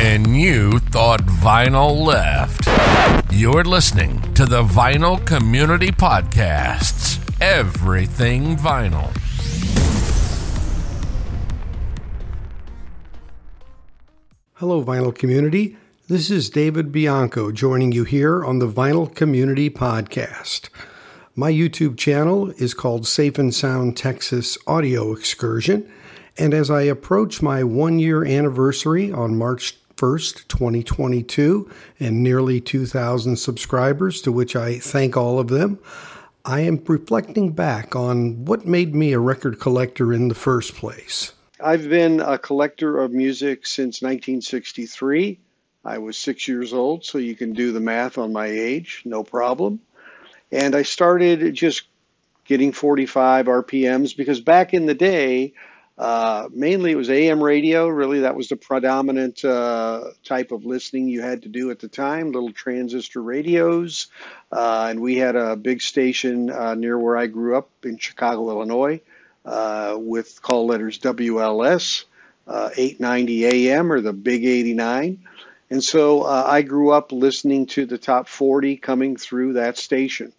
and you thought vinyl left. You're listening to the Vinyl Community Podcasts. Everything vinyl. Hello, Vinyl Community. This is David Bianco joining you here on the Vinyl Community Podcast. My YouTube channel is called Safe and Sound Texas Audio Excursion, and as I approach my one-year anniversary on March 1st, 2022, and nearly 2,000 subscribers, to which I thank all of them, I am reflecting back on what made me a record collector in the first place. I've been a collector of music since 1963. I was 6 years old, so you can do the math on my age, no problem. And I started just getting 45 RPMs because back in the day, mainly it was AM radio. Really, that was the predominant type of listening you had to do at the time, little transistor radios. And we had a big station near where I grew up in Chicago, Illinois, with call letters WLS, 890 AM or the Big 89. And so I grew up listening to the top 40 coming through that station.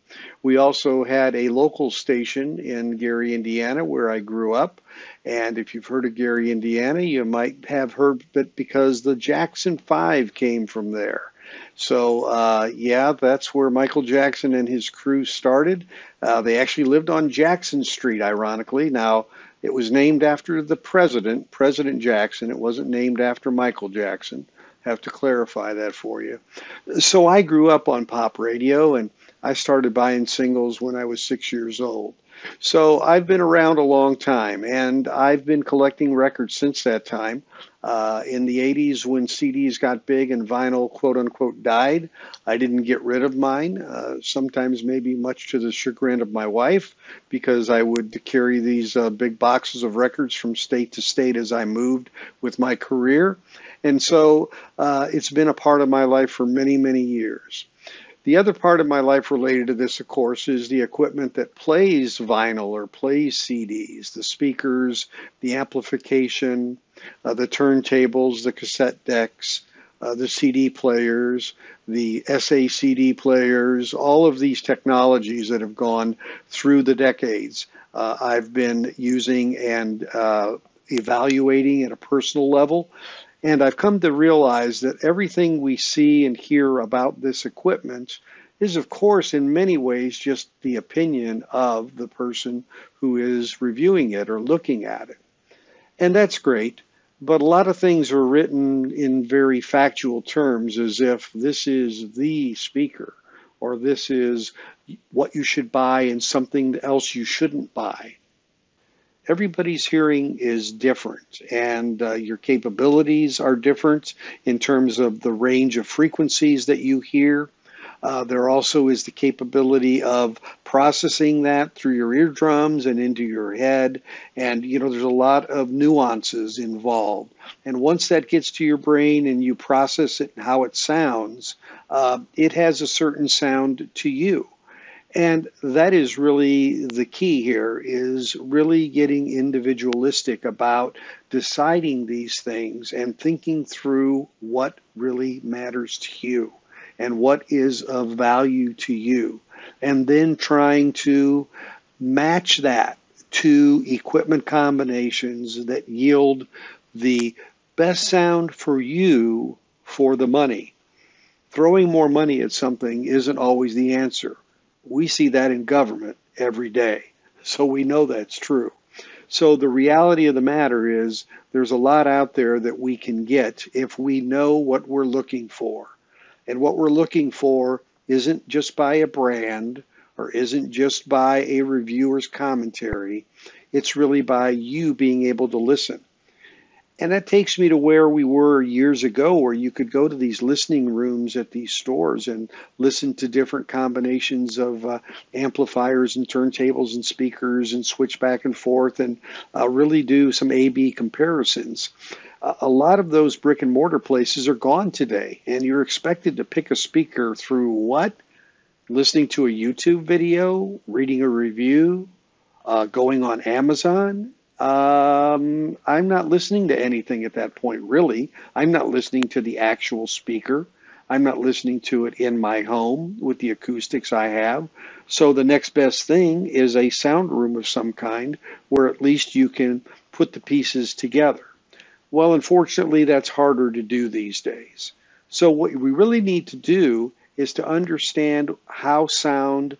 We also had a local station in Gary, Indiana, where I grew up. And if you've heard of Gary, Indiana, you might have heard of it because the Jackson 5 came from there. So, yeah, that's where Michael Jackson and his crew started. They actually lived on Jackson Street, ironically. Now, it was named after the president, President Jackson. It wasn't named after Michael Jackson. Have to clarify that for you. So I grew up on pop radio, and I started buying singles when I was 6 years old. So I've been around a long time, and I've been collecting records since that time. In the 80s, when CDs got big and vinyl, quote-unquote, died, I didn't get rid of mine, sometimes maybe much to the chagrin of my wife, because I would carry these big boxes of records from state to state as I moved with my career. And so it's been a part of my life for many, many years. The other part of my life related to this, of course, is the equipment that plays vinyl or plays CDs, the speakers, the amplification, the turntables, the cassette decks, the CD players, the SACD players, all of these technologies that have gone through the decades. I've been using and evaluating at a personal level. And I've come to realize that everything we see and hear about this equipment is, of course, in many ways, just the opinion of the person who is reviewing it or looking at it. And that's great, but a lot of things are written in very factual terms as if this is the speaker or this is what you should buy and something else you shouldn't buy. Everybody's hearing is different, and your capabilities are different in terms of the range of frequencies that you hear. There also is the capability of processing that through your eardrums and into your head, and there's a lot of nuances involved. And once that gets to your brain and you process it and how it sounds, it has a certain sound to you. And that is really the key here, is really getting individualistic about deciding these things and thinking through what really matters to you and what is of value to you. And then trying to match that to equipment combinations that yield the best sound for you for the money. Throwing more money at something isn't always the answer. We see that in government every day, so we know that's true. So the reality of the matter is there's a lot out there that we can get if we know what we're looking for. And what we're looking for isn't just by a brand or isn't just by a reviewer's commentary. It's really by you being able to listen. And that takes me to where we were years ago, where you could go to these listening rooms at these stores and listen to different combinations of amplifiers and turntables and speakers and switch back and forth and really do some A/B comparisons. A lot of those brick and mortar places are gone today, and you're expected to pick a speaker through what? Listening to a YouTube video, reading a review, going on Amazon. I'm not listening to anything at that point, really. I'm not listening to the actual speaker. I'm not listening to it in my home with the acoustics I have. So the next best thing is a sound room of some kind where at least you can put the pieces together. Well, unfortunately, that's harder to do these days. So what we really need to do is to understand how sound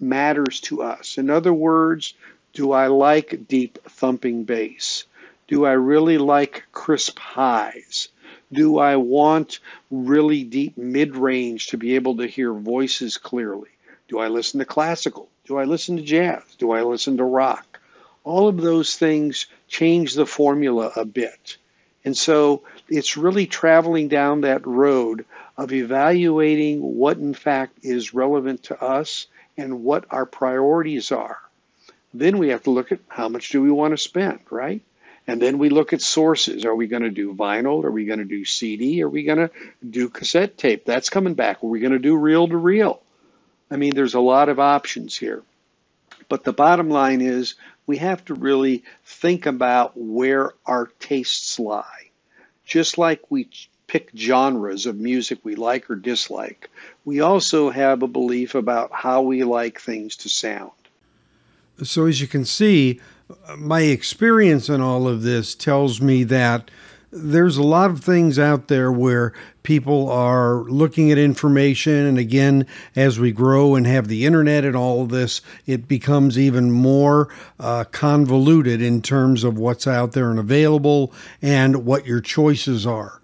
matters to us. In other words, do I like deep thumping bass? Do I really like crisp highs? Do I want really deep mid-range to be able to hear voices clearly? Do I listen to classical? Do I listen to jazz? Do I listen to rock? All of those things change the formula a bit. And so it's really traveling down that road of evaluating what in fact is relevant to us and what our priorities are. Then we have to look at how much do we want to spend, right? And then we look at sources. Are we going to do vinyl? Are we going to do CD? Are we going to do cassette tape? That's coming back. Are we going to do reel-to-reel? I mean, there's a lot of options here. But the bottom line is we have to really think about where our tastes lie. Just like we pick genres of music we like or dislike, we also have a belief about how we like things to sound. So as you can see, my experience in all of this tells me that there's a lot of things out there where people are looking at information. And again, as we grow and have the internet and all of this, it becomes even more convoluted in terms of what's out there and available and what your choices are.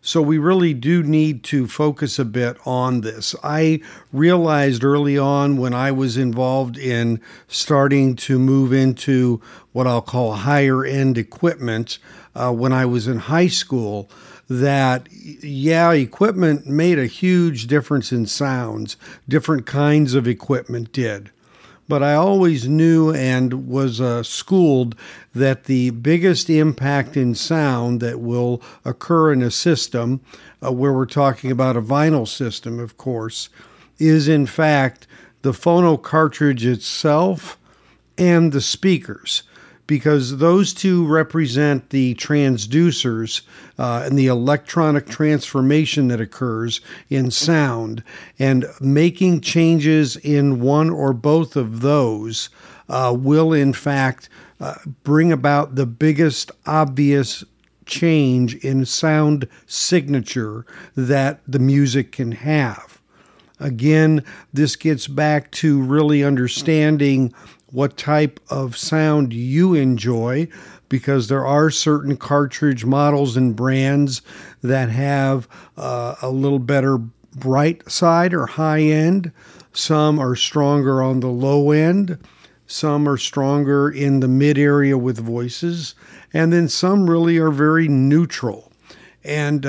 So we really do need to focus a bit on this. I realized early on when I was involved in starting to move into what I'll call higher end equipment when I was in high school that, yeah, equipment made a huge difference in sounds. Different kinds of equipment did. But I always knew and was schooled that the biggest impact in sound that will occur in a system, where we're talking about a vinyl system, of course, is in fact the phono cartridge itself and the speakers, because those two represent the transducers and the electronic transformation that occurs in sound. And making changes in one or both of those will, in fact, bring about the biggest obvious change in sound signature that the music can have. Again, this gets back to really understanding what type of sound you enjoy, because there are certain cartridge models and brands that have a little better bright side or high end. Some are stronger on the low end. Some are stronger in the mid area with voices. And then some really are very neutral. And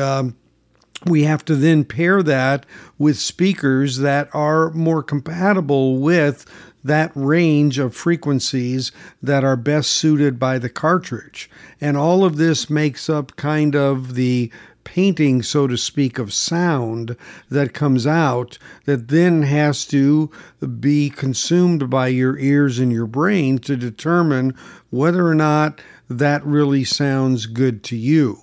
we have to then pair that with speakers that are more compatible with that range of frequencies that are best suited by the cartridge. And all of this makes up kind of the painting, so to speak, of sound that comes out that then has to be consumed by your ears and your brain to determine whether or not that really sounds good to you.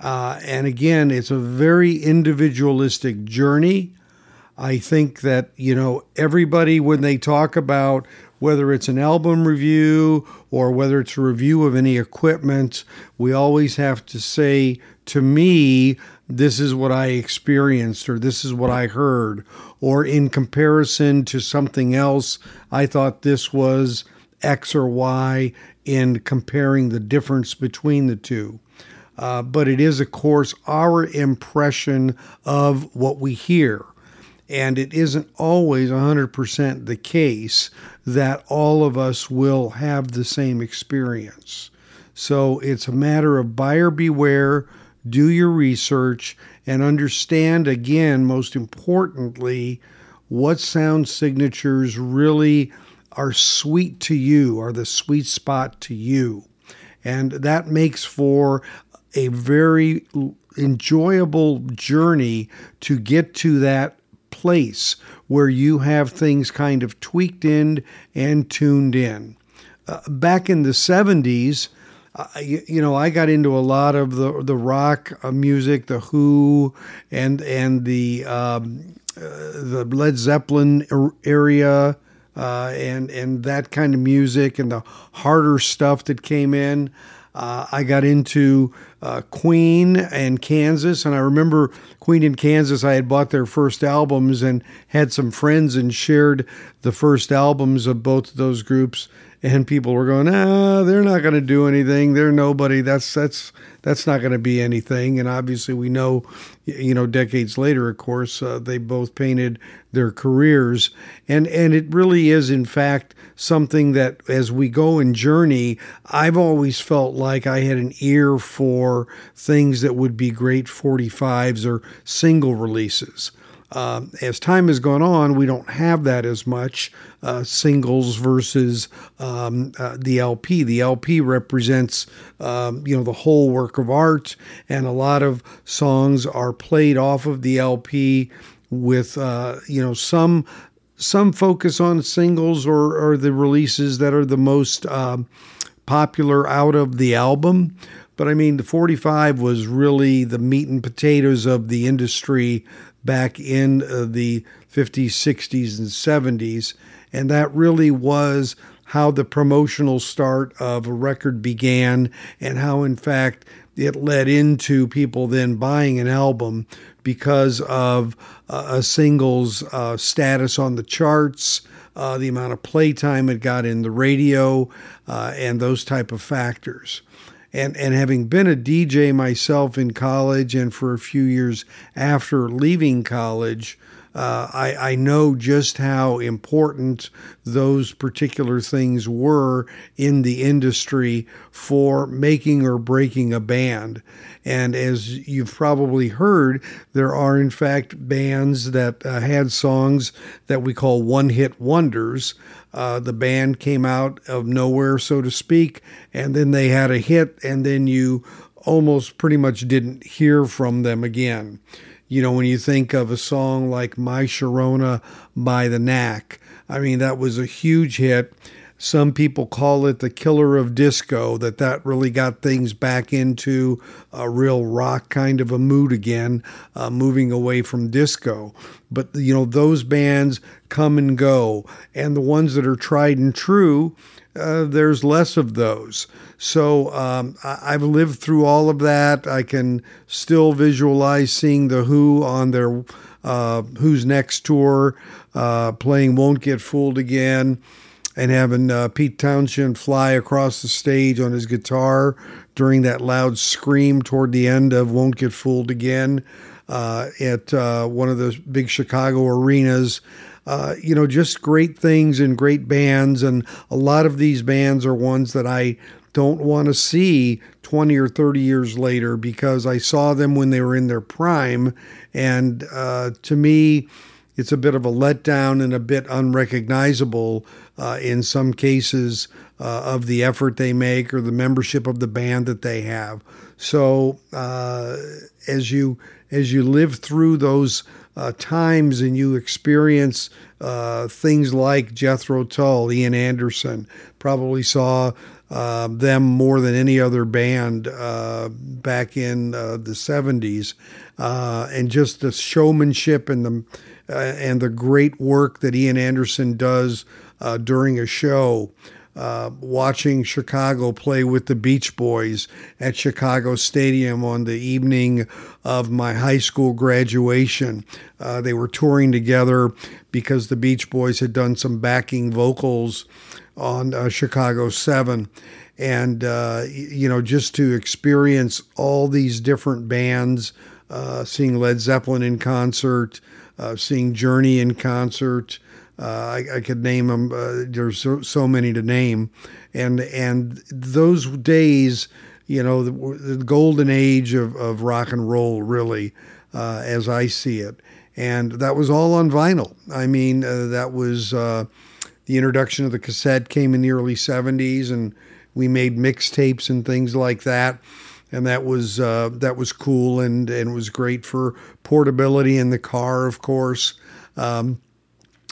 And again, it's a very individualistic journey. I think that, you know, everybody, when they talk about whether it's an album review or whether it's a review of any equipment, we always have to say, to me, this is what I experienced, or this is what I heard, or in comparison to something else, I thought this was X or Y, in comparing the difference between the two. But it is, of course, our impression of what we hear. And it isn't always 100% the case that all of us will have the same experience. So it's a matter of buyer beware, do your research, and understand, again, most importantly, what sound signatures really are sweet to you, are the sweet spot to you. And that makes for a very enjoyable journey to get to that place where you have things kind of tweaked in and tuned in. Back in the 70s, I got into a lot of the rock music, the Who, and the Led Zeppelin area, and that kind of music, and the harder stuff that came in. I got into Queen and Kansas, and I remember Queen and Kansas, I had bought their first albums and had some friends and shared the first albums of both of those groups, and people were going, they're not going to do anything. They're nobody. That's not going to be anything. And obviously we know, decades later, of course, they both painted their careers. And it really is, in fact, something that as we go in Journey, I've always felt like I had an ear for things that would be great 45s or single releases. As time has gone on, we don't have that as much, singles versus the LP. The LP represents, the whole work of art, and a lot of songs are played off of the LP with, some focus on singles or the releases that are the most popular out of the album. But I mean, the 45 was really the meat and potatoes of the industry back in the 50s, 60s, and 70s. And that really was how the promotional start of a record began, and how, in fact, it led into people then buying an album because of a single's status on the charts, the amount of playtime it got in the radio, and those type of factors. And having been a DJ myself in college and for a few years after leaving college, I know just how important those particular things were in the industry for making or breaking a band. And as you've probably heard, there are, in fact, bands that had songs that we call one-hit wonders. The band came out of nowhere, so to speak, and then they had a hit, and then you almost pretty much didn't hear from them again. When you think of a song like My Sharona by The Knack, I mean, that was a huge hit. Some people call it the killer of disco, that really got things back into a real rock kind of a mood again, moving away from disco. But, those bands come and go, and the ones that are tried and true, there's less of those. So I've lived through all of that. I can still visualize seeing The Who on their Who's Next tour, playing Won't Get Fooled Again, and having Pete Townshend fly across the stage on his guitar during that loud scream toward the end of Won't Get Fooled Again at one of the big Chicago arenas. Just great things and great bands. And a lot of these bands are ones that I don't want to see 20 or 30 years later, because I saw them when they were in their prime. And to me, it's a bit of a letdown and a bit unrecognizable in some cases of the effort they make or the membership of the band that they have. So as you live through those times and you experience things like Jethro Tull, Ian Anderson, probably saw them more than any other band back in the 70s, and just the showmanship and the great work that Ian Anderson does during a show, watching Chicago play with the Beach Boys at Chicago Stadium on the evening of my high school graduation. They were touring together because the Beach Boys had done some backing vocals on Chicago 7. And, just to experience all these different bands, seeing Led Zeppelin in concert, seeing Journey in concert. I could name them. There's so many to name. And those days, the golden age of rock and roll, really, as I see it. And that was all on vinyl. I mean, that was the introduction of the cassette came in the early 70s, and we made mixtapes and things like that. And that was cool and was great for portability in the car, of course.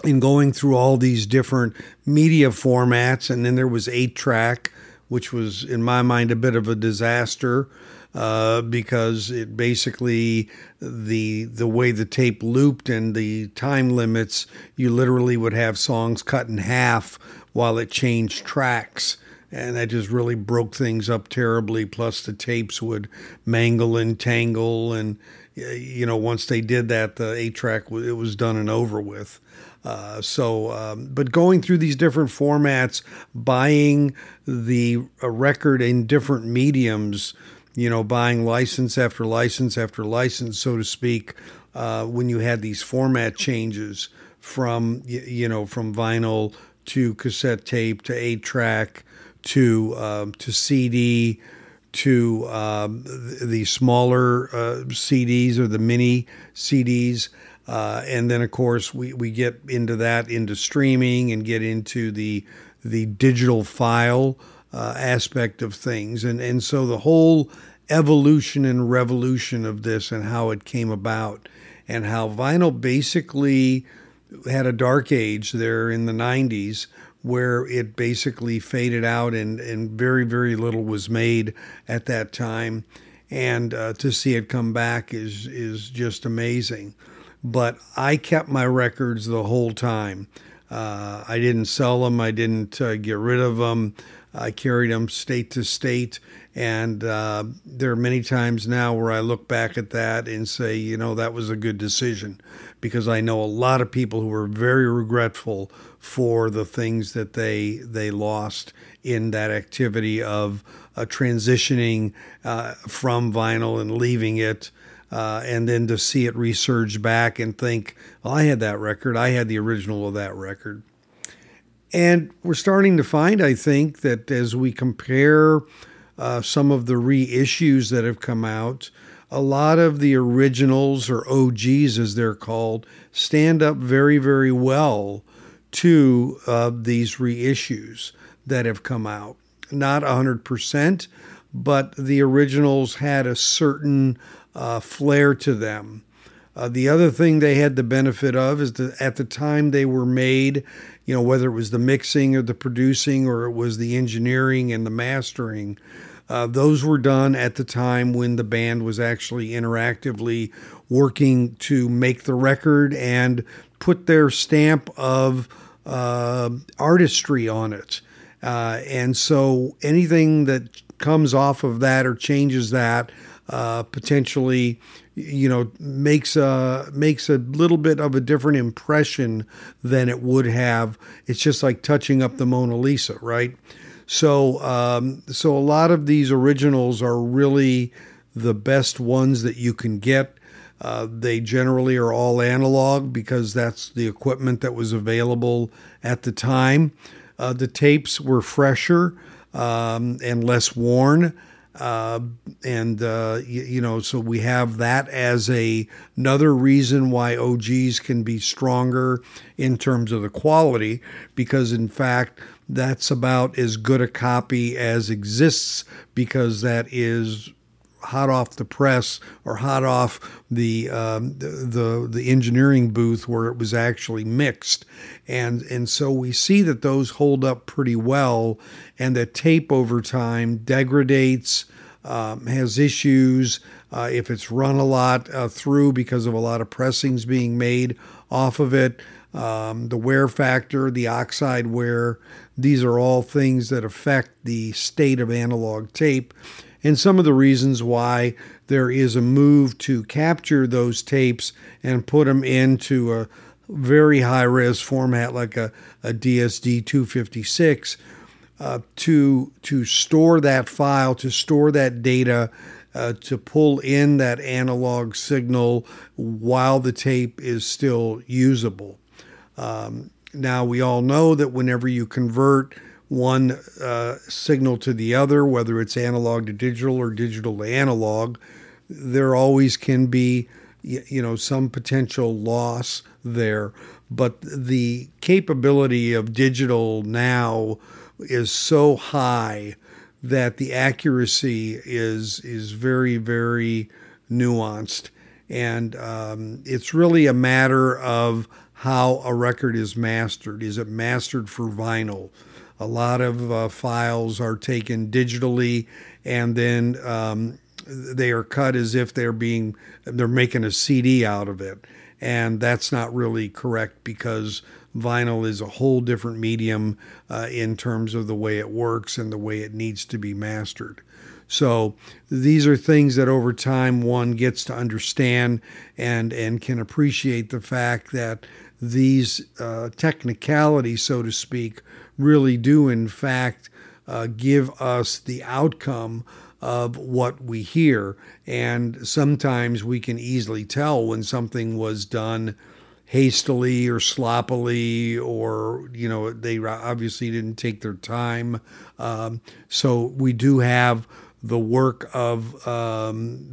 In going through all these different media formats, and then there was 8-track, which was, in my mind, a bit of a disaster because it basically, the way the tape looped and the time limits, you literally would have songs cut in half while it changed tracks. And that just really broke things up terribly. Plus, the tapes would mangle and tangle. And, you know, once they did that, the 8-track, it was done and over with. But going through these different formats, buying a record in different mediums, you know, buying license after license after license, so to speak, when you had these format changes from, you know, from vinyl to cassette tape to 8-track to CD to the smaller CDs or the mini CDs. And then, of course, we get into that, into streaming and get into the digital file aspect of things. And so the whole evolution and revolution of this and how it came about and how vinyl basically had a dark age there in the 90s where it basically faded out and very, very little was made at that time. And to see it come back is just amazing. But I kept my records the whole time. I didn't sell them. I didn't get rid of them. I carried them state to state. And there are many times now where I look back at that and say, you know, that was a good decision. Because I know a lot of people who are very regretful for the things that they lost in that activity of transitioning from vinyl and leaving it. And then to see it resurge back and think, well, I had that record. I had the original of that record. And we're starting to find, I think, that as we compare some of the reissues that have come out, a lot of the originals or OGs, as they're called, stand up very, very well to these reissues that have come out. Not 100%, but the originals had a certain flair to them. The other thing they had the benefit of is that at the time they were made, you know, whether it was the mixing or the producing or it was the engineering and the mastering, those were done at the time when the band was actually interactively working to make the record and put their stamp of artistry on it. And so anything that comes off of that or changes that potentially, you know, makes a little bit of a different impression than it would have. It's just like touching up the Mona Lisa, right? So a lot of these originals are really the best ones that you can get. They generally are all analog because that's the equipment that was available at the time. The tapes were fresher and less worn. So we have that as another reason why OGs can be stronger in terms of the quality, because in fact, that's about as good a copy as exists because that is hot off the press or hot off the engineering booth where it was actually mixed. And so we see that those hold up pretty well and that tape over time degrades, has issues if it's run a lot through because of a lot of pressings being made off of it. The wear factor, the oxide wear, these are all things that affect the state of analog tape. And some of the reasons why there is a move to capture those tapes and put them into a very high-res format like a DSD-256 to store that file, to store that data, to pull in that analog signal while the tape is still usable. Now, we all know that whenever you convert one signal to the other, whether it's analog to digital or digital to analog, there always can be, you know, some potential loss there. But the capability of digital now is so high that the accuracy is very, very nuanced. And it's really a matter of how a record is mastered. Is it mastered for vinyl? A lot of files are taken digitally, and then they are cut as if they're making a CD out of it. And that's not really correct, because vinyl is a whole different medium in terms of the way it works and the way it needs to be mastered. So these are things that over time one gets to understand and can appreciate the fact that these technicalities, so to speak, really do in fact give us the outcome of what we hear. And sometimes we can easily tell when something was done hastily or sloppily, or, you know, they obviously didn't take their time. So we do have the work of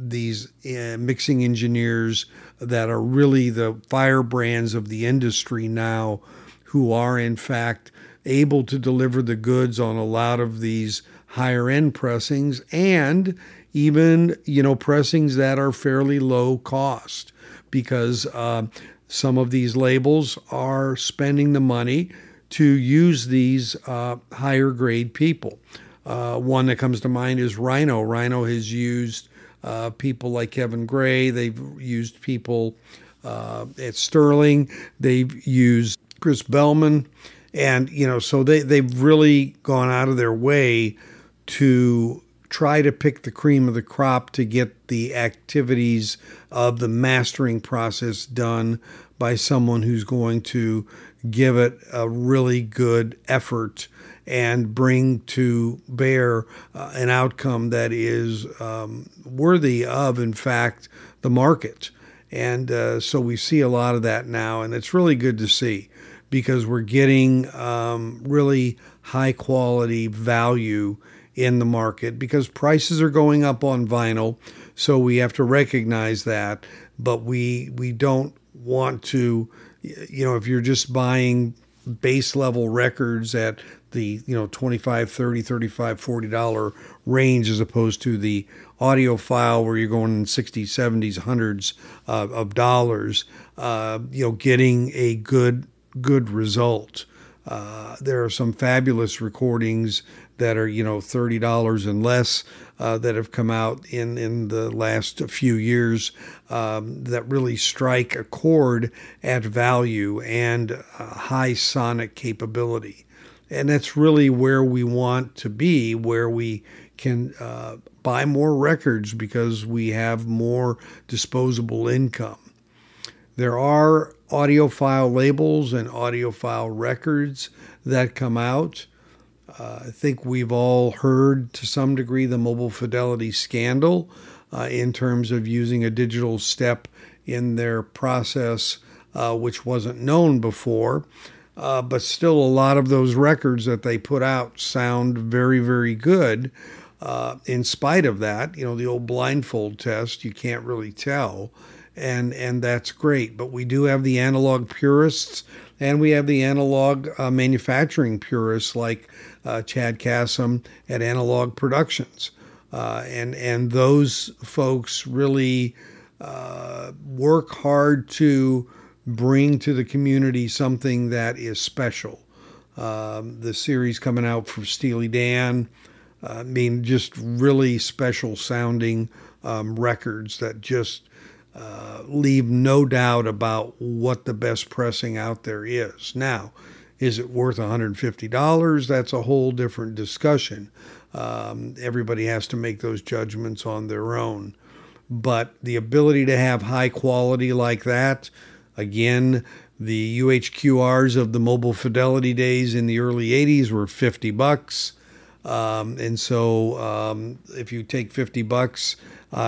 these mixing engineers that are really the firebrands of the industry now, who are in fact able to deliver the goods on a lot of these higher end pressings, and even, you know, pressings that are fairly low cost, because some of these labels are spending the money to use these higher grade people. One that comes to mind is Rhino. Rhino has used people like Kevin Gray. They've used people at Sterling. They've used Chris Bellman. And, you know, so they've really gone out of their way to try to pick the cream of the crop to get the activities of the mastering process done by someone who's going to give it a really good effort and bring to bear an outcome that is worthy of, in fact, the market. And so we see a lot of that now, and it's really good to see, because we're getting really high-quality value in the market, because prices are going up on vinyl, so we have to recognize that. But we don't want to, you know, if you're just buying base level records at the, you know, $25, $30, $35, $40 range, as opposed to the audiophile where you're going in 60s, 70s, hundreds of dollars, you know, getting a good result. There are some fabulous recordings that are, you know, $30 and less that have come out in the last few years that really strike a chord at value and high sonic capability. And that's really where we want to be, where we can buy more records because we have more disposable income. There are audiophile labels and audiophile records that come out. I think we've all heard to some degree the mobile fidelity scandal in terms of using a digital step in their process, which wasn't known before. But still, a lot of those records that they put out sound very, very good. In spite of that, you know, the old blindfold test, you can't really tell. And that's great. But we do have the analog purists, and we have the analog manufacturing purists like Chad Kassem at Analog Productions. And those folks really work hard to bring to the community something that is special. The series coming out from Steely Dan, I mean, just really special sounding records that just leave no doubt about what the best pressing out there is. Now, is it worth $150? That's a whole different discussion. Everybody has to make those judgments on their own. But the ability to have high quality like that, again, the UHQRs of the mobile fidelity days in the early 80s were $50. And so if you take $50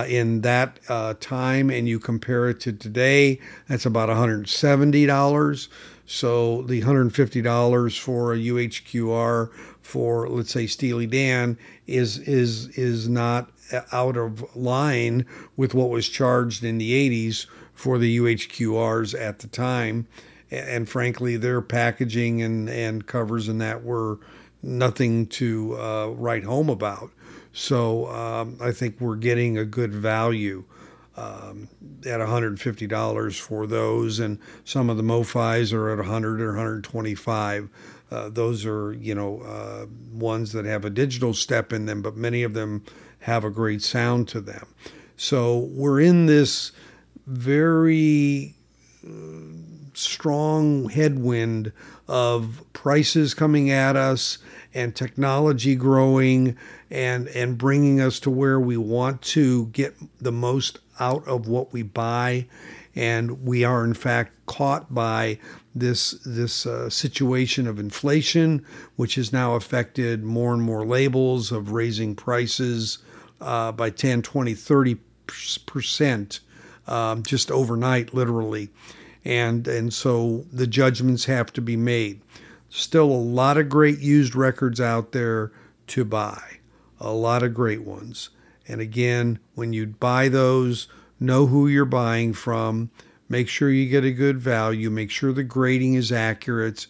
in that time and you compare it to today, that's about $170. So the $150 for a UHQR for, let's say, Steely Dan is not out of line with what was charged in the 80s for the UHQRs at the time. And frankly, their packaging and covers and that were nothing to write home about. So I think we're getting a good value. at $150 for those, and some of the MoFis are at $100 or $125. Those are, ones that have a digital step in them, but many of them have a great sound to them. So we're in this very strong headwind of prices coming at us and technology growing and bringing us to where we want to get the most out of what we buy. And we are, in fact, caught by this situation of inflation, which has now affected more and more labels of raising prices by 10, 20, 30% just overnight, literally. And so the judgments have to be made. Still a lot of great used records out there to buy, a lot of great ones. And again, when you buy those, know who you're buying from. Make sure you get a good value. Make sure the grading is accurate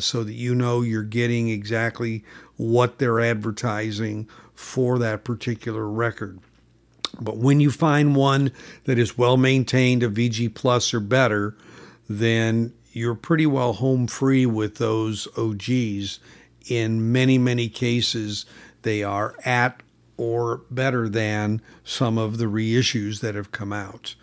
so that you know you're getting exactly what they're advertising for that particular record. But when you find one that is well-maintained, a VG Plus or better, then you're pretty well home free with those OGs. In many, many cases, they are at or better than some of the reissues that have come out.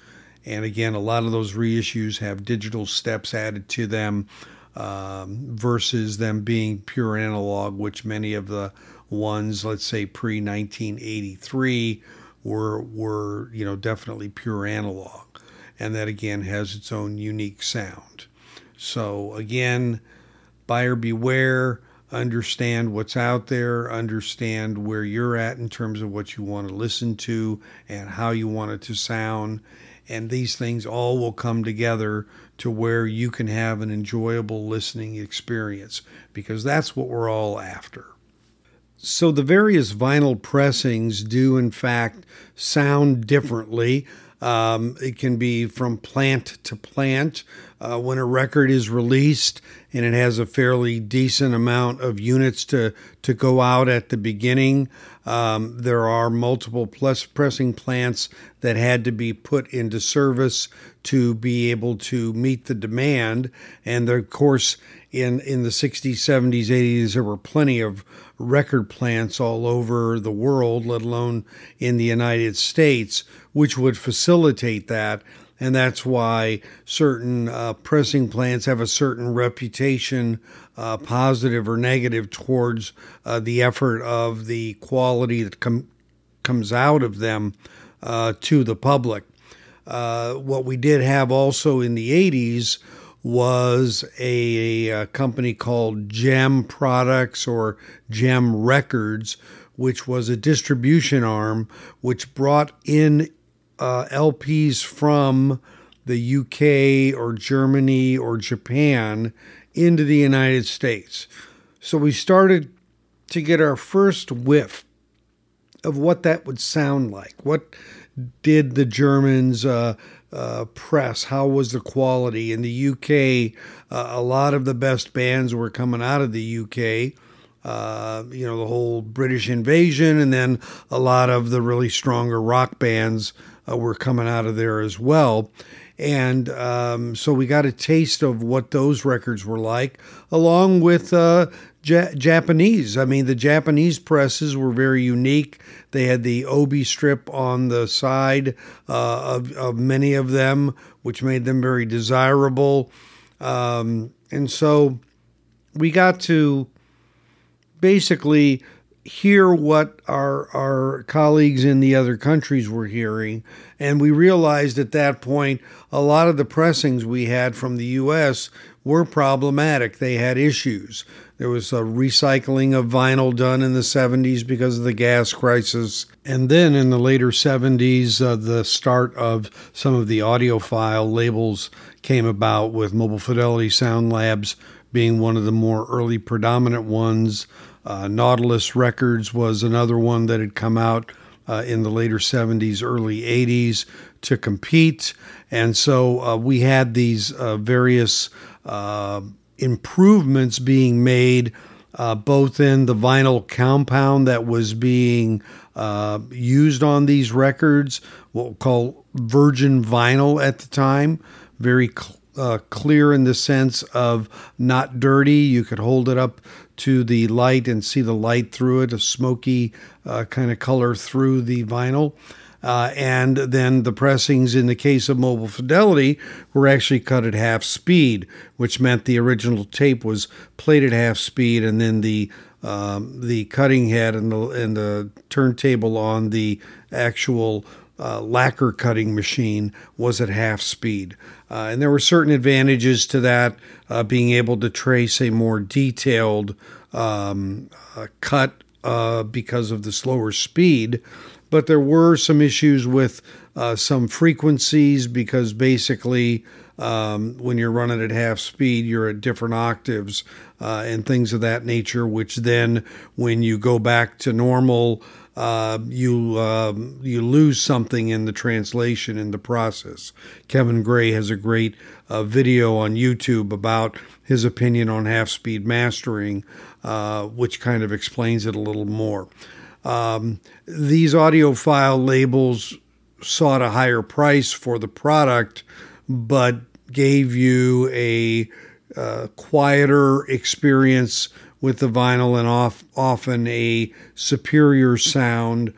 And again, a lot of those reissues have digital steps added to them versus them being pure analog, which many of the ones, let's say pre-1983, were definitely pure analog. And that, again, has its own unique sound. So, again, buyer beware. Understand what's out there. Understand where you're at in terms of what you want to listen to and how you want it to sound. And these things all will come together to where you can have an enjoyable listening experience, because that's what we're all after. So the various vinyl pressings do, in fact, sound differently. It can be from plant to plant. When a record is released and it has a fairly decent amount of units to go out at the beginning, there are multiple pressing plants that had to be put into service to be able to meet the demand. And of course, in the 60s, 70s, 80s, there were plenty of record plants all over the world, let alone in the United States, which would facilitate that. And that's why certain pressing plants have a certain reputation, positive or negative, towards the effort of the quality that comes out of them to the public. What we did have also in the 80s was a company called Gem Products or Gem Records, which was a distribution arm which brought in LPs from the UK or Germany or Japan into the United States. So we started to get our first whiff of what that would sound like. What did the Germans press? How was the quality? In the UK, a lot of the best bands were coming out of the UK. The whole British invasion, and then a lot of the really stronger rock bands were coming out of there as well. And so we got a taste of what those records were like, along with Japanese. I mean, the Japanese presses were very unique. They had the obi strip on the side of many of them, which made them very desirable. And so we got to basically hear what our colleagues in the other countries were hearing. And we realized at that point, a lot of the pressings we had from the U.S. were problematic. They had issues. There was a recycling of vinyl done in the 70s because of the gas crisis. And then in the later 70s, the start of some of the audiophile labels came about, with Mobile Fidelity Sound Labs being one of the more early predominant ones. Nautilus Records was another one that had come out in the later 70s, early 80s to compete. And so we had these various improvements being made, both in the vinyl compound that was being used on these records, what we'll call virgin vinyl at the time, very clear in the sense of not dirty. You could hold it up to the light and see the light through it, a smoky kind of color through the vinyl. And then the pressings, in the case of Mobile Fidelity, were actually cut at half speed, which meant the original tape was played at half speed, and then the cutting head and the turntable on the actual lacquer cutting machine was at half speed. And there were certain advantages to that, being able to trace a more detailed cut because of the slower speed. But there were some issues with some frequencies, because basically when you're running at half speed, you're at different octaves and things of that nature, which then when you go back to normal, you lose something in the translation, in the process. Kevin Gray has a great video on YouTube about his opinion on half-speed mastering, which kind of explains it a little more. These audiophile labels sought a higher price for the product, but gave you a quieter experience with the vinyl, and often a superior sound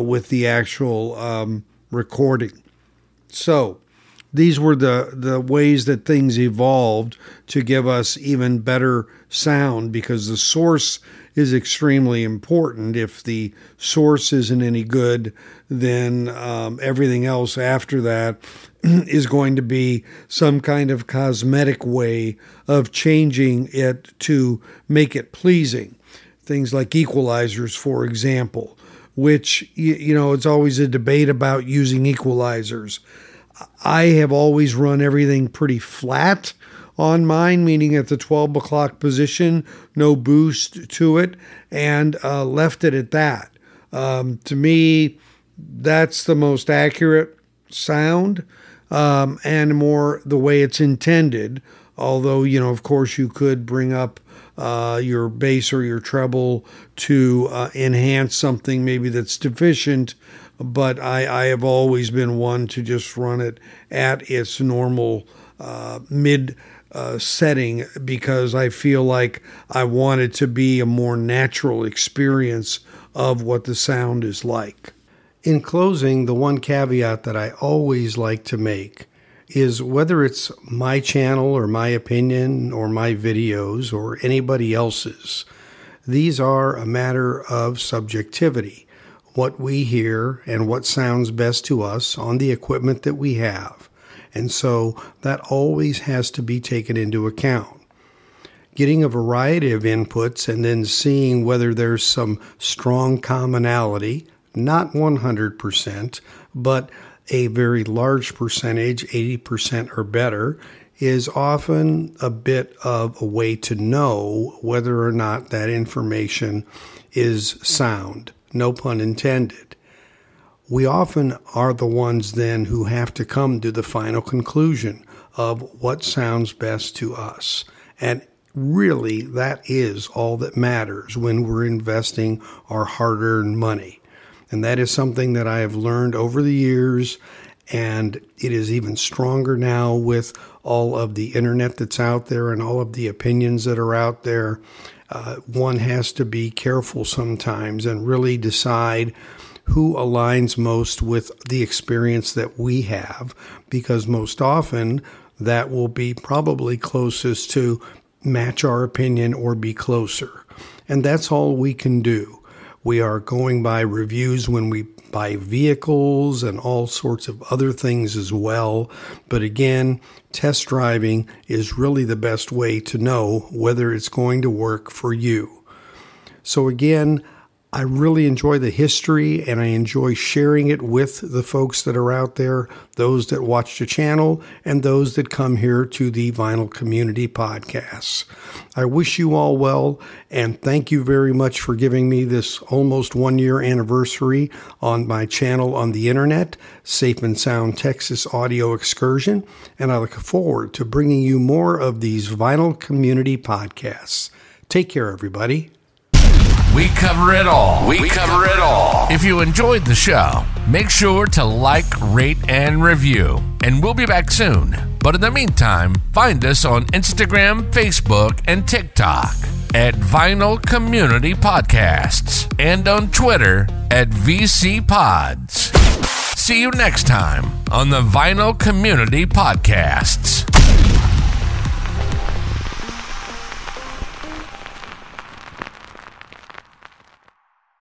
with the actual recording. So these were the ways that things evolved to give us even better sound, because the source is extremely important. If the source isn't any good, then everything else after that is going to be some kind of cosmetic way of changing it to make it pleasing. Things like equalizers, for example, which, you know, it's always a debate about using equalizers. I have always run everything pretty flat on mine, meaning at the 12 o'clock position, no boost to it, and left it at that. To me, that's the most accurate sound and more the way it's intended. Although, you know, of course, you could bring up your bass or your treble to enhance something maybe that's deficient. But I have always been one to just run it at its normal mid setting, because I feel like I want it to be a more natural experience of what the sound is like. In closing, the one caveat that I always like to make is, whether it's my channel or my opinion or my videos or anybody else's, these are a matter of subjectivity. What we hear and what sounds best to us on the equipment that we have. And so that always has to be taken into account. Getting a variety of inputs and then seeing whether there's some strong commonality, not 100%, but a very large percentage, 80% or better, is often a bit of a way to know whether or not that information is sound. No pun intended. We often are the ones then who have to come to the final conclusion of what sounds best to us. And really, that is all that matters when we're investing our hard-earned money. And that is something that I have learned over the years, and it is even stronger now with all of the internet that's out there and all of the opinions that are out there. One has to be careful sometimes and really decide who aligns most with the experience that we have, because most often that will be probably closest to match our opinion or be closer. And that's all we can do. We are going by reviews when we buy vehicles and all sorts of other things as well. But again, test driving is really the best way to know whether it's going to work for you. So again, I really enjoy the history, and I enjoy sharing it with the folks that are out there, those that watch the channel and those that come here to the Vinyl Community Podcasts. I wish you all well, and thank you very much for giving me this almost 1 year anniversary on my channel on the internet, Safe and Sound Texas Audio Excursion, and I look forward to bringing you more of these Vinyl Community Podcasts. Take care, everybody. We cover it all. If you enjoyed the show, make sure to like, rate, and review. And we'll be back soon. But in the meantime, find us on Instagram, Facebook, and TikTok at Vinyl Community Podcasts and on Twitter at VC Pods. See you next time on the Vinyl Community Podcasts.